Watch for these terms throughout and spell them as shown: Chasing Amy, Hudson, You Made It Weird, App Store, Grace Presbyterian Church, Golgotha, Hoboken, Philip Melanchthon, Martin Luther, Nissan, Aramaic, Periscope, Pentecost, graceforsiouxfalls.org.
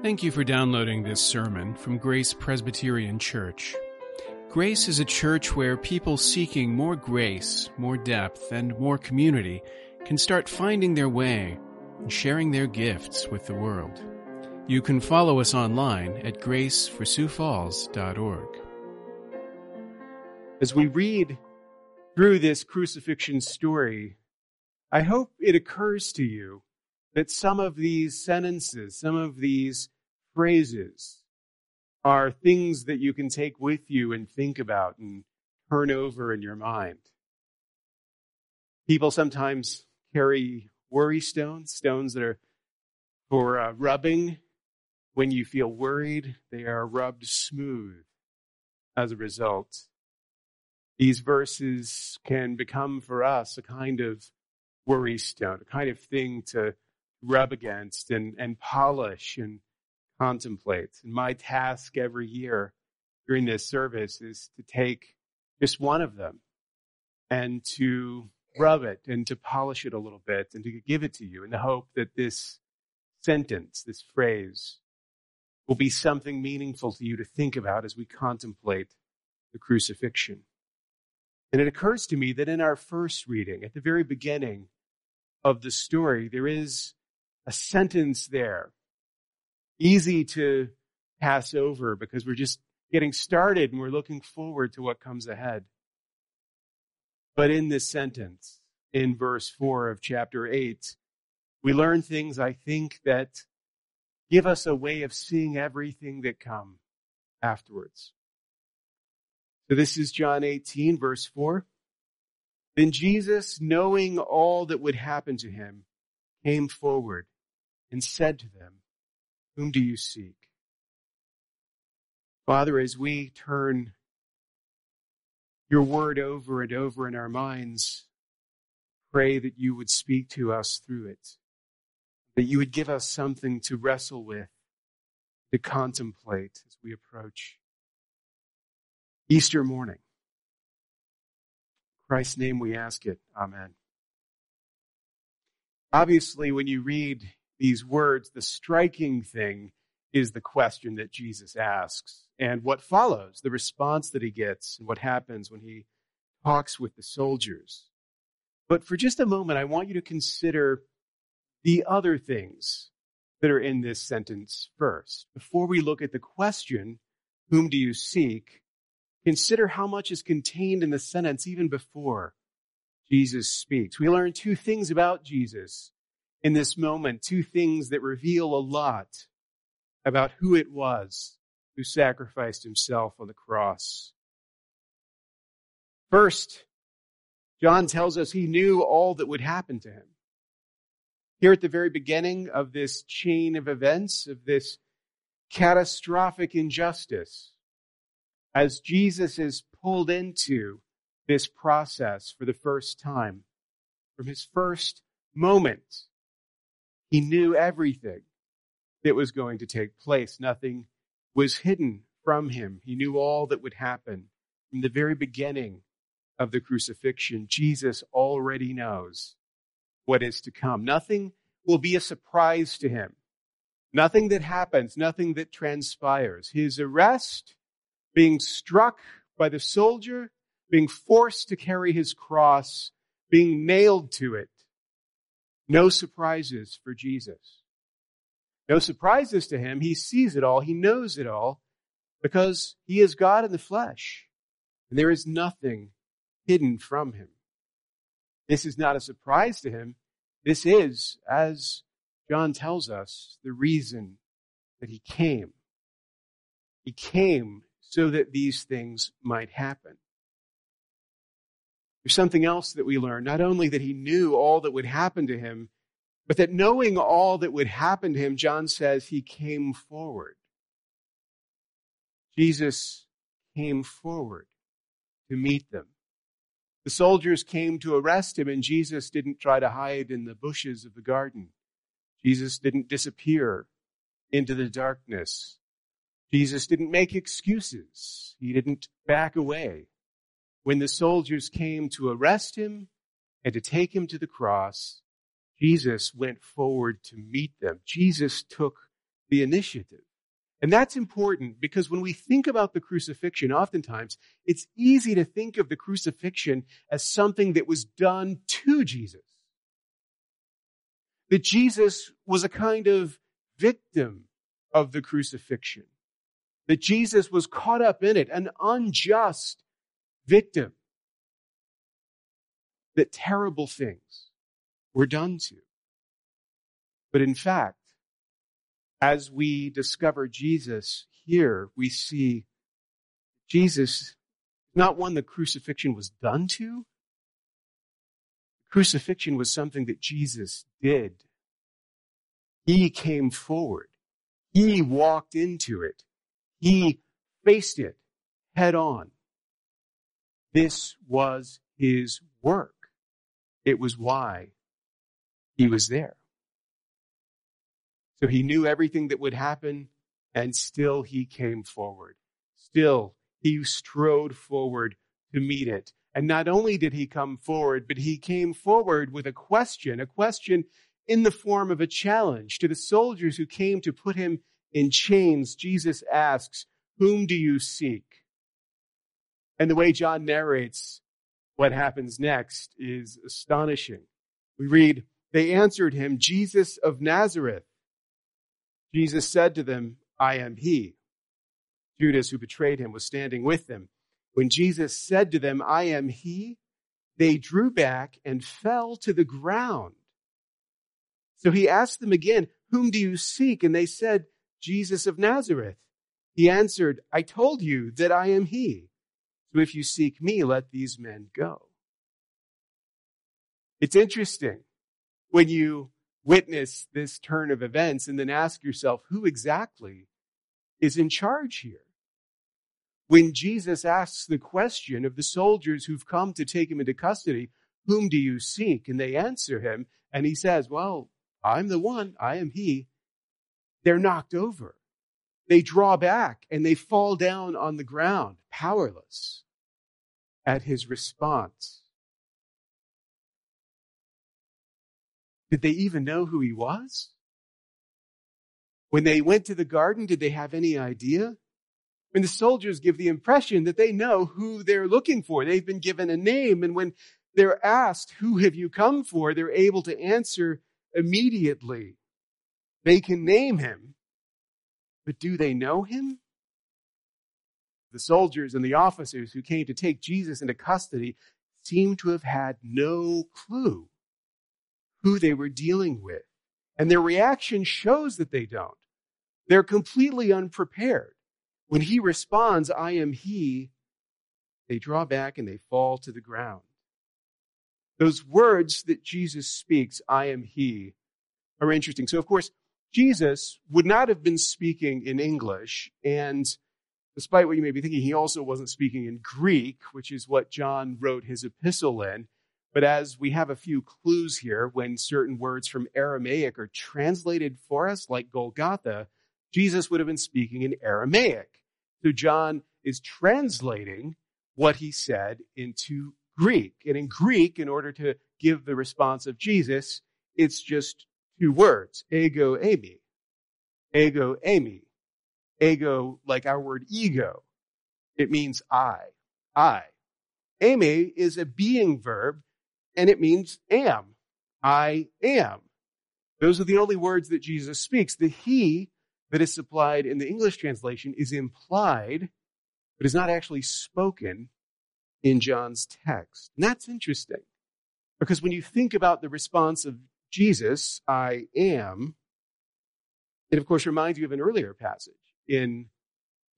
Thank you for downloading this sermon from Grace Presbyterian Church. Grace is a church where people seeking more grace, more depth, and more community can start finding their way and sharing their gifts with the world. You can follow us online at graceforsiouxfalls.org. As we read through this crucifixion story, I hope it occurs to you that some of these sentences, some of these phrases are things that you can take with you and think about and turn over in your mind. People sometimes carry worry stones, stones that are for rubbing. When you feel worried, they are rubbed smooth as a result. These verses can become for us a kind of worry stone, a kind of thing to rub against and polish and contemplate. And my task every year during this service is to take just one of them and to rub it and to polish it a little bit and to give it to you in the hope that this sentence, this phrase, will be something meaningful to you to think about as we contemplate the crucifixion. And it occurs to me that in our first reading, at the very beginning of the story, there is a sentence there, easy to pass over because we're just getting started and we're looking forward to what comes ahead. But in this sentence, in verse 4 of chapter 8, we learn things, I think, that give us a way of seeing everything that comes afterwards. So this is John 18, verse 4. Then Jesus, knowing all that would happen to him, came forward and said to them, "Whom do you seek?" Father, as we turn your word over and over in our minds, pray that you would speak to us through it, that you would give us something to wrestle with, to contemplate as we approach Easter morning. In Christ's name we ask it. Amen. Obviously, when you read these words, the striking thing is the question that Jesus asks and what follows, the response that he gets, and what happens when he talks with the soldiers. But for just a moment, I want you to consider the other things that are in this sentence first. Before we look at the question, "Whom do you seek?" consider how much is contained in the sentence even before Jesus speaks. We learn two things about Jesus in this moment, two things that reveal a lot about who it was who sacrificed himself on the cross. First, John tells us he knew all that would happen to him. Here at the very beginning of this chain of events, of this catastrophic injustice, as Jesus is pulled into this process for the first time, from his first moment, he knew everything that was going to take place. Nothing was hidden from him. He knew all that would happen. From the very beginning of the crucifixion, Jesus already knows what is to come. Nothing will be a surprise to him. Nothing that happens, nothing that transpires. His arrest, being struck by the soldier, being forced to carry his cross, being nailed to it. No surprises for Jesus. No surprises to him. He sees it all. He knows it all because he is God in the flesh. And there is nothing hidden from him. This is not a surprise to him. This is, as John tells us, the reason that he came. He came so that these things might happen. There's something else that we learn, not only that he knew all that would happen to him, but that knowing all that would happen to him, John says he came forward. Jesus came forward to meet them. The soldiers came to arrest him, and Jesus didn't try to hide in the bushes of the garden. Jesus didn't disappear into the darkness. Jesus didn't make excuses. He didn't back away. When the soldiers came to arrest him and to take him to the cross, Jesus went forward to meet them. Jesus took the initiative. And that's important because when we think about the crucifixion, oftentimes it's easy to think of the crucifixion as something that was done to Jesus. That Jesus was a kind of victim of the crucifixion. That Jesus was caught up in it, an unjust victim. That terrible things were done to. But in fact, as we discover Jesus here, we see Jesus, not one the crucifixion was done to. Crucifixion was something that Jesus did. He came forward. He walked into it. He faced it head on. This was his work. It was why he was there. So he knew everything that would happen, and still he came forward. Still, he strode forward to meet it. And not only did he come forward, but he came forward with a question in the form of a challenge. To the soldiers who came to put him in chains, Jesus asks, "Whom do you seek?" And the way John narrates what happens next is astonishing. We read, "They answered him, 'Jesus of Nazareth.' Jesus said to them, 'I am he.' Judas, who betrayed him, was standing with them. When Jesus said to them, 'I am he,' they drew back and fell to the ground. So he asked them again, 'Whom do you seek?' And they said, 'Jesus of Nazareth.' He answered, 'I told you that I am he. So if you seek me, let these men go.'" It's interesting when you witness this turn of events and then ask yourself, who exactly is in charge here? When Jesus asks the question of the soldiers who've come to take him into custody, "Whom do you seek?" And they answer him, and he says, "Well, I'm the one, I am he." They're knocked over. They draw back and they fall down on the ground, powerless at his response. Did they even know who he was? When they went to the garden, did they have any idea? When the soldiers give the impression that they know who they're looking for, they've been given a name. And when they're asked, "Who have you come for?" they're able to answer immediately. They can name him. But do they know him? The soldiers and the officers who came to take Jesus into custody seem to have had no clue who they were dealing with. And their reaction shows that they don't. They're completely unprepared. When he responds, "I am he," they draw back and they fall to the ground. Those words that Jesus speaks, "I am he," are interesting. So, of course, Jesus would not have been speaking in English. And despite what you may be thinking, he also wasn't speaking in Greek, which is what John wrote his epistle in. But as we have a few clues here, when certain words from Aramaic are translated for us, like Golgotha, Jesus would have been speaking in Aramaic. So John is translating what he said into Greek. And in Greek, in order to give the response of Jesus, it's just two words, ego, eimi. Ego, eimi. Ego, like our word ego. It means I. I. Eimi is a being verb. And it means am. I am. Those are the only words that Jesus speaks. The he that is supplied in the English translation is implied, but is not actually spoken in John's text. And that's interesting. Because when you think about the response of Jesus, "I am," it of course reminds you of an earlier passage in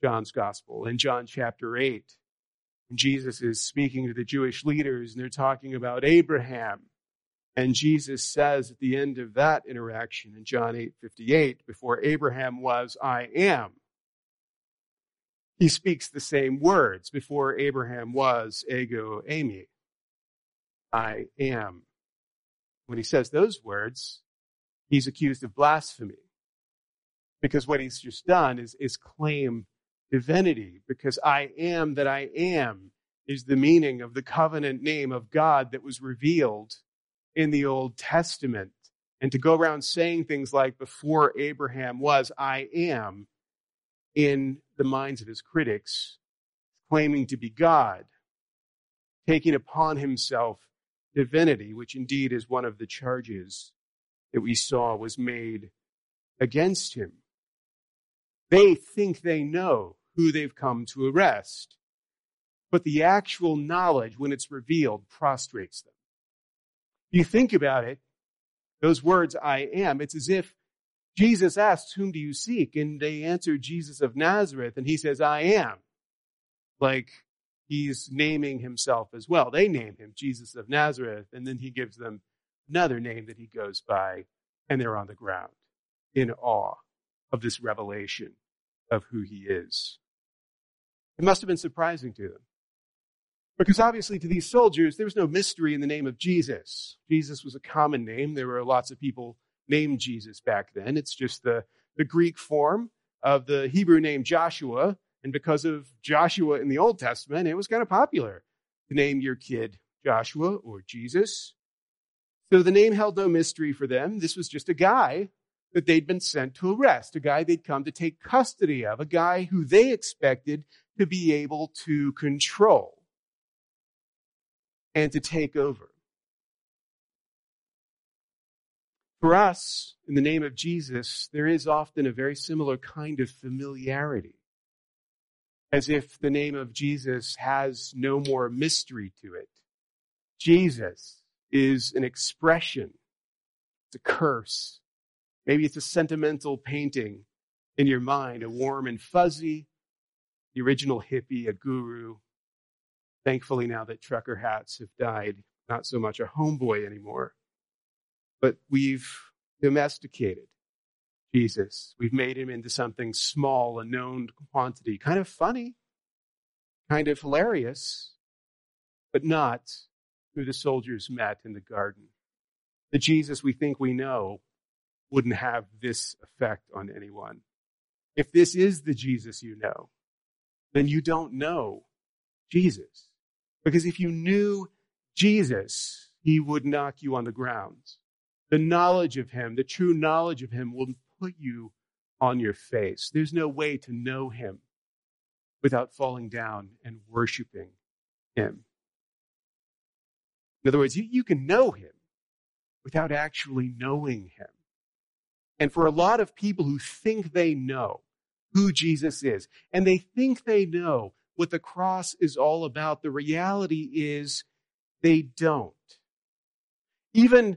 John's Gospel, in John chapter 8. Jesus is speaking to the Jewish leaders, and they're talking about Abraham. And Jesus says at the end of that interaction in John 8:58, "Before Abraham was, I am." He speaks the same words. Before Abraham was, ego eimi, I am. When he says those words, he's accused of blasphemy. Because what he's just done is claim divinity, because "I am that I am" is the meaning of the covenant name of God that was revealed in the Old Testament. and to go around saying things like, before Abraham was, I am, in the minds of his critics, claiming to be God, taking upon himself divinity, which indeed is one of the charges that we saw was made against him. They think they know who they've come to arrest, but the actual knowledge, when it's revealed, prostrates them. You think about it, those words, I am, it's as if Jesus asks, whom do you seek? And they answer, Jesus of Nazareth, and he says, I am. Like, he's naming himself as well. They name him Jesus of Nazareth, and then he gives them another name that he goes by, and they're on the ground in awe of this revelation of who he is. It must have been surprising to them, because obviously to these soldiers, there was no mystery in the name of Jesus. Jesus was a common name. There were lots of people named Jesus back then. It's just the Greek form of the Hebrew name Joshua. And because of Joshua in the Old Testament, it was kind of popular to name your kid Joshua or Jesus. So the name held no mystery for them. This was just a guy that they'd been sent to arrest, a guy they'd come to take custody of, a guy who they expected to be able to control and to take over. For us, in the name of Jesus, there is often a very similar kind of familiarity, as if the name of Jesus has no more mystery to it. Jesus is an expression. It's a curse. Maybe it's a sentimental painting in your mind, a warm and fuzzy, the original hippie, a guru. Thankfully, now that trucker hats have died, not so much a homeboy anymore. But we've domesticated Jesus. We've made him into something small, a known quantity, kind of funny, kind of hilarious, but not who the soldiers met in the garden. The Jesus we think we know wouldn't have this effect on anyone. If this is the Jesus you know, then you don't know Jesus. Because if you knew Jesus, he would knock you on the ground. The knowledge of him, the true knowledge of him, will put you on your face. There's no way to know him without falling down and worshiping him. In other words, you can know him without actually knowing him. And for a lot of people who think they know who Jesus is, and they think they know what the cross is all about, the reality is they don't. Even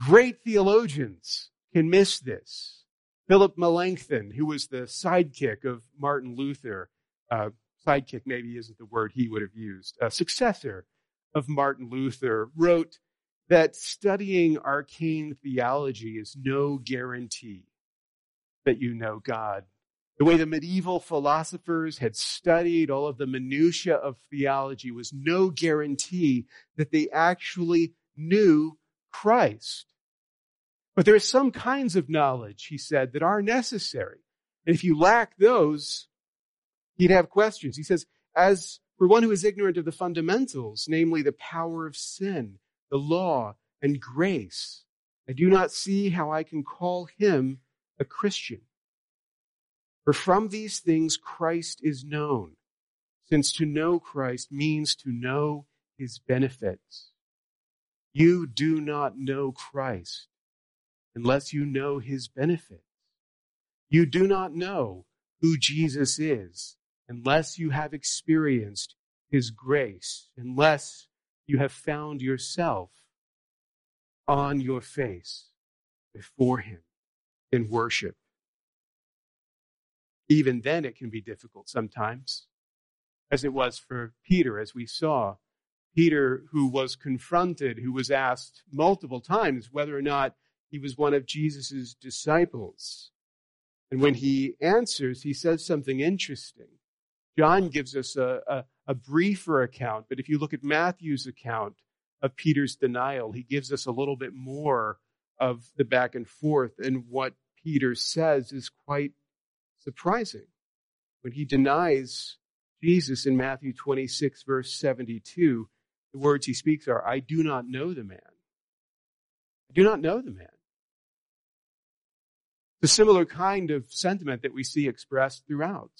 great theologians can miss this. Philip Melanchthon, who was the sidekick of Martin Luther, sidekick maybe isn't the word he would have used, a successor of Martin Luther, wrote that studying arcane theology is no guarantee that you know God. The way the medieval philosophers had studied all of the minutiae of theology was no guarantee that they actually knew Christ. But there are some kinds of knowledge, he said, that are necessary. And if you lack those, you'd have questions. He says, as for one who is ignorant of the fundamentals, namely the power of sin, the law, and grace, I do not see how I can call him a Christian. For from these things Christ is known, since to know Christ means to know his benefits. You do not know Christ unless you know his benefits. You do not know who Jesus is unless you have experienced his grace, unless you have found yourself on your face before him in worship. Even then, it can be difficult sometimes, as it was for Peter, as we saw. Peter, who was confronted, who was asked multiple times whether or not he was one of Jesus' disciples. And when he answers, he says something interesting. John gives us a briefer account, but if you look at Matthew's account of Peter's denial, he gives us a little bit more of the back and forth. And what Peter says is quite surprising. When he denies Jesus in Matthew 26, verse 72, the words he speaks are, I do not know the man. I do not know the man. The similar kind of sentiment that we see expressed throughout.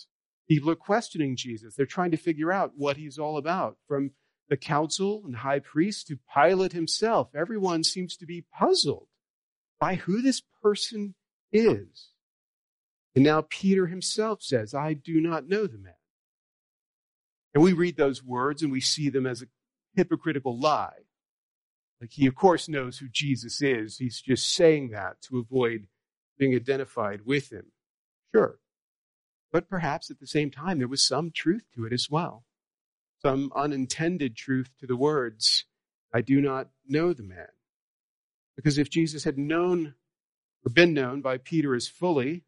People are questioning Jesus. They're trying to figure out what he's all about. From the council and high priest to Pilate himself, everyone seems to be puzzled by who this person is. And now Peter himself says, I do not know the man. And we read those words and we see them as a hypocritical lie. Like he, of course, knows who Jesus is. He's just saying that to avoid being identified with him. Sure. But perhaps at the same time, there was some truth to it as well. Some unintended truth to the words, I do not know the man. Because if Jesus had known or been known by Peter as fully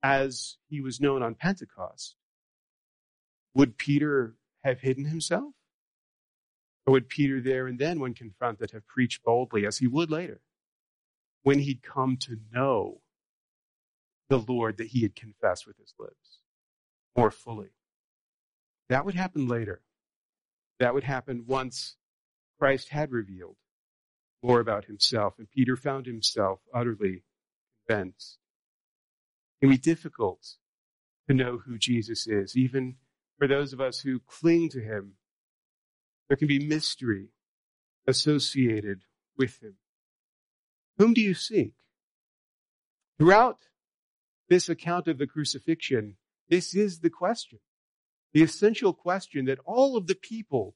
as he was known on Pentecost, would Peter have hidden himself? Or would Peter there and then, when confronted, have preached boldly as he would later, when he'd come to know the Lord that he had confessed with his lips more fully? That would happen later. That would happen once Christ had revealed more about himself, and Peter found himself utterly convinced. It can be difficult to know who Jesus is, even for those of us who cling to him. There can be mystery associated with him. Whom do you seek? Throughout this account of the crucifixion, this is the question, the essential question that all of the people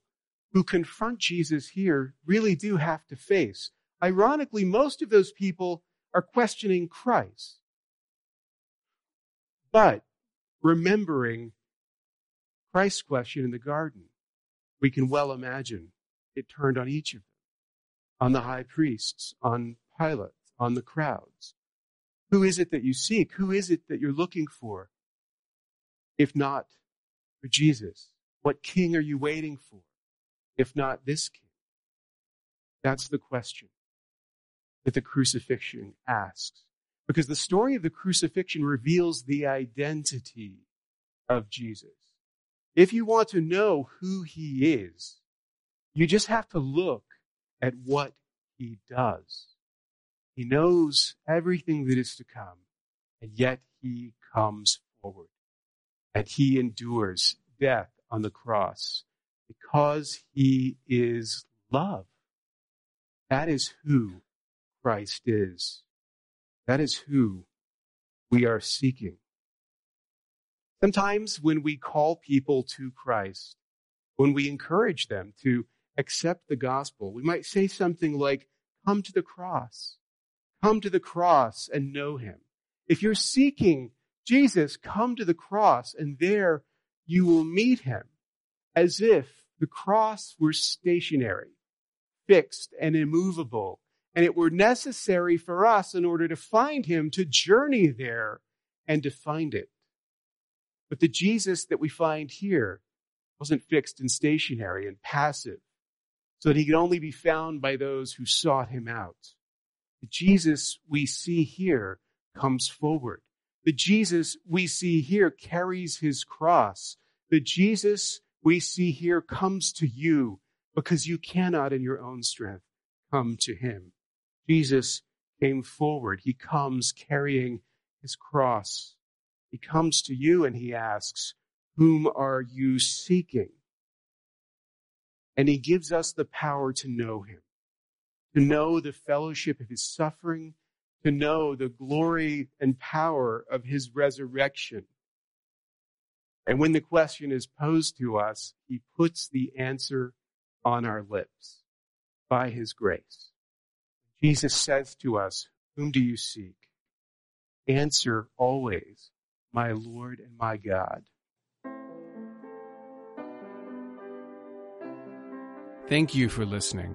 who confront Jesus here really do have to face. Ironically, most of those people are questioning Christ, but remembering Christ's question in the garden, we can well imagine it turned on each of them, on the high priests, on Pilate, on the crowds. Who is it that you seek? Who is it that you're looking for? If not for Jesus, what king are you waiting for? If not this king? That's the question that the crucifixion asks. Because the story of the crucifixion reveals the identity of Jesus. If you want to know who he is, you just have to look at what he does. He knows everything that is to come, and yet he comes forward. And he endures death on the cross because he is love. That is who Christ is. That is who we are seeking. Sometimes when we call people to Christ, when we encourage them to accept the gospel, we might say something like, come to the cross. Come to the cross and know him. If you're seeking Jesus, come to the cross, and there you will meet him, as if the cross were stationary, fixed, and immovable, and it were necessary for us in order to find him to journey there and to find it. But the Jesus that we find here wasn't fixed and stationary and passive, so that he could only be found by those who sought him out. The Jesus we see here comes forward. The Jesus we see here carries his cross. The Jesus we see here comes to you because you cannot in your own strength come to him. Jesus came forward. He comes carrying his cross. He comes to you and he asks, whom are you seeking? And he gives us the power to know him, to know the fellowship of his suffering, to know the glory and power of his resurrection. And when the question is posed to us, he puts the answer on our lips by his grace. Jesus says to us, whom do you seek? Answer always, my Lord and my God. Thank you for listening.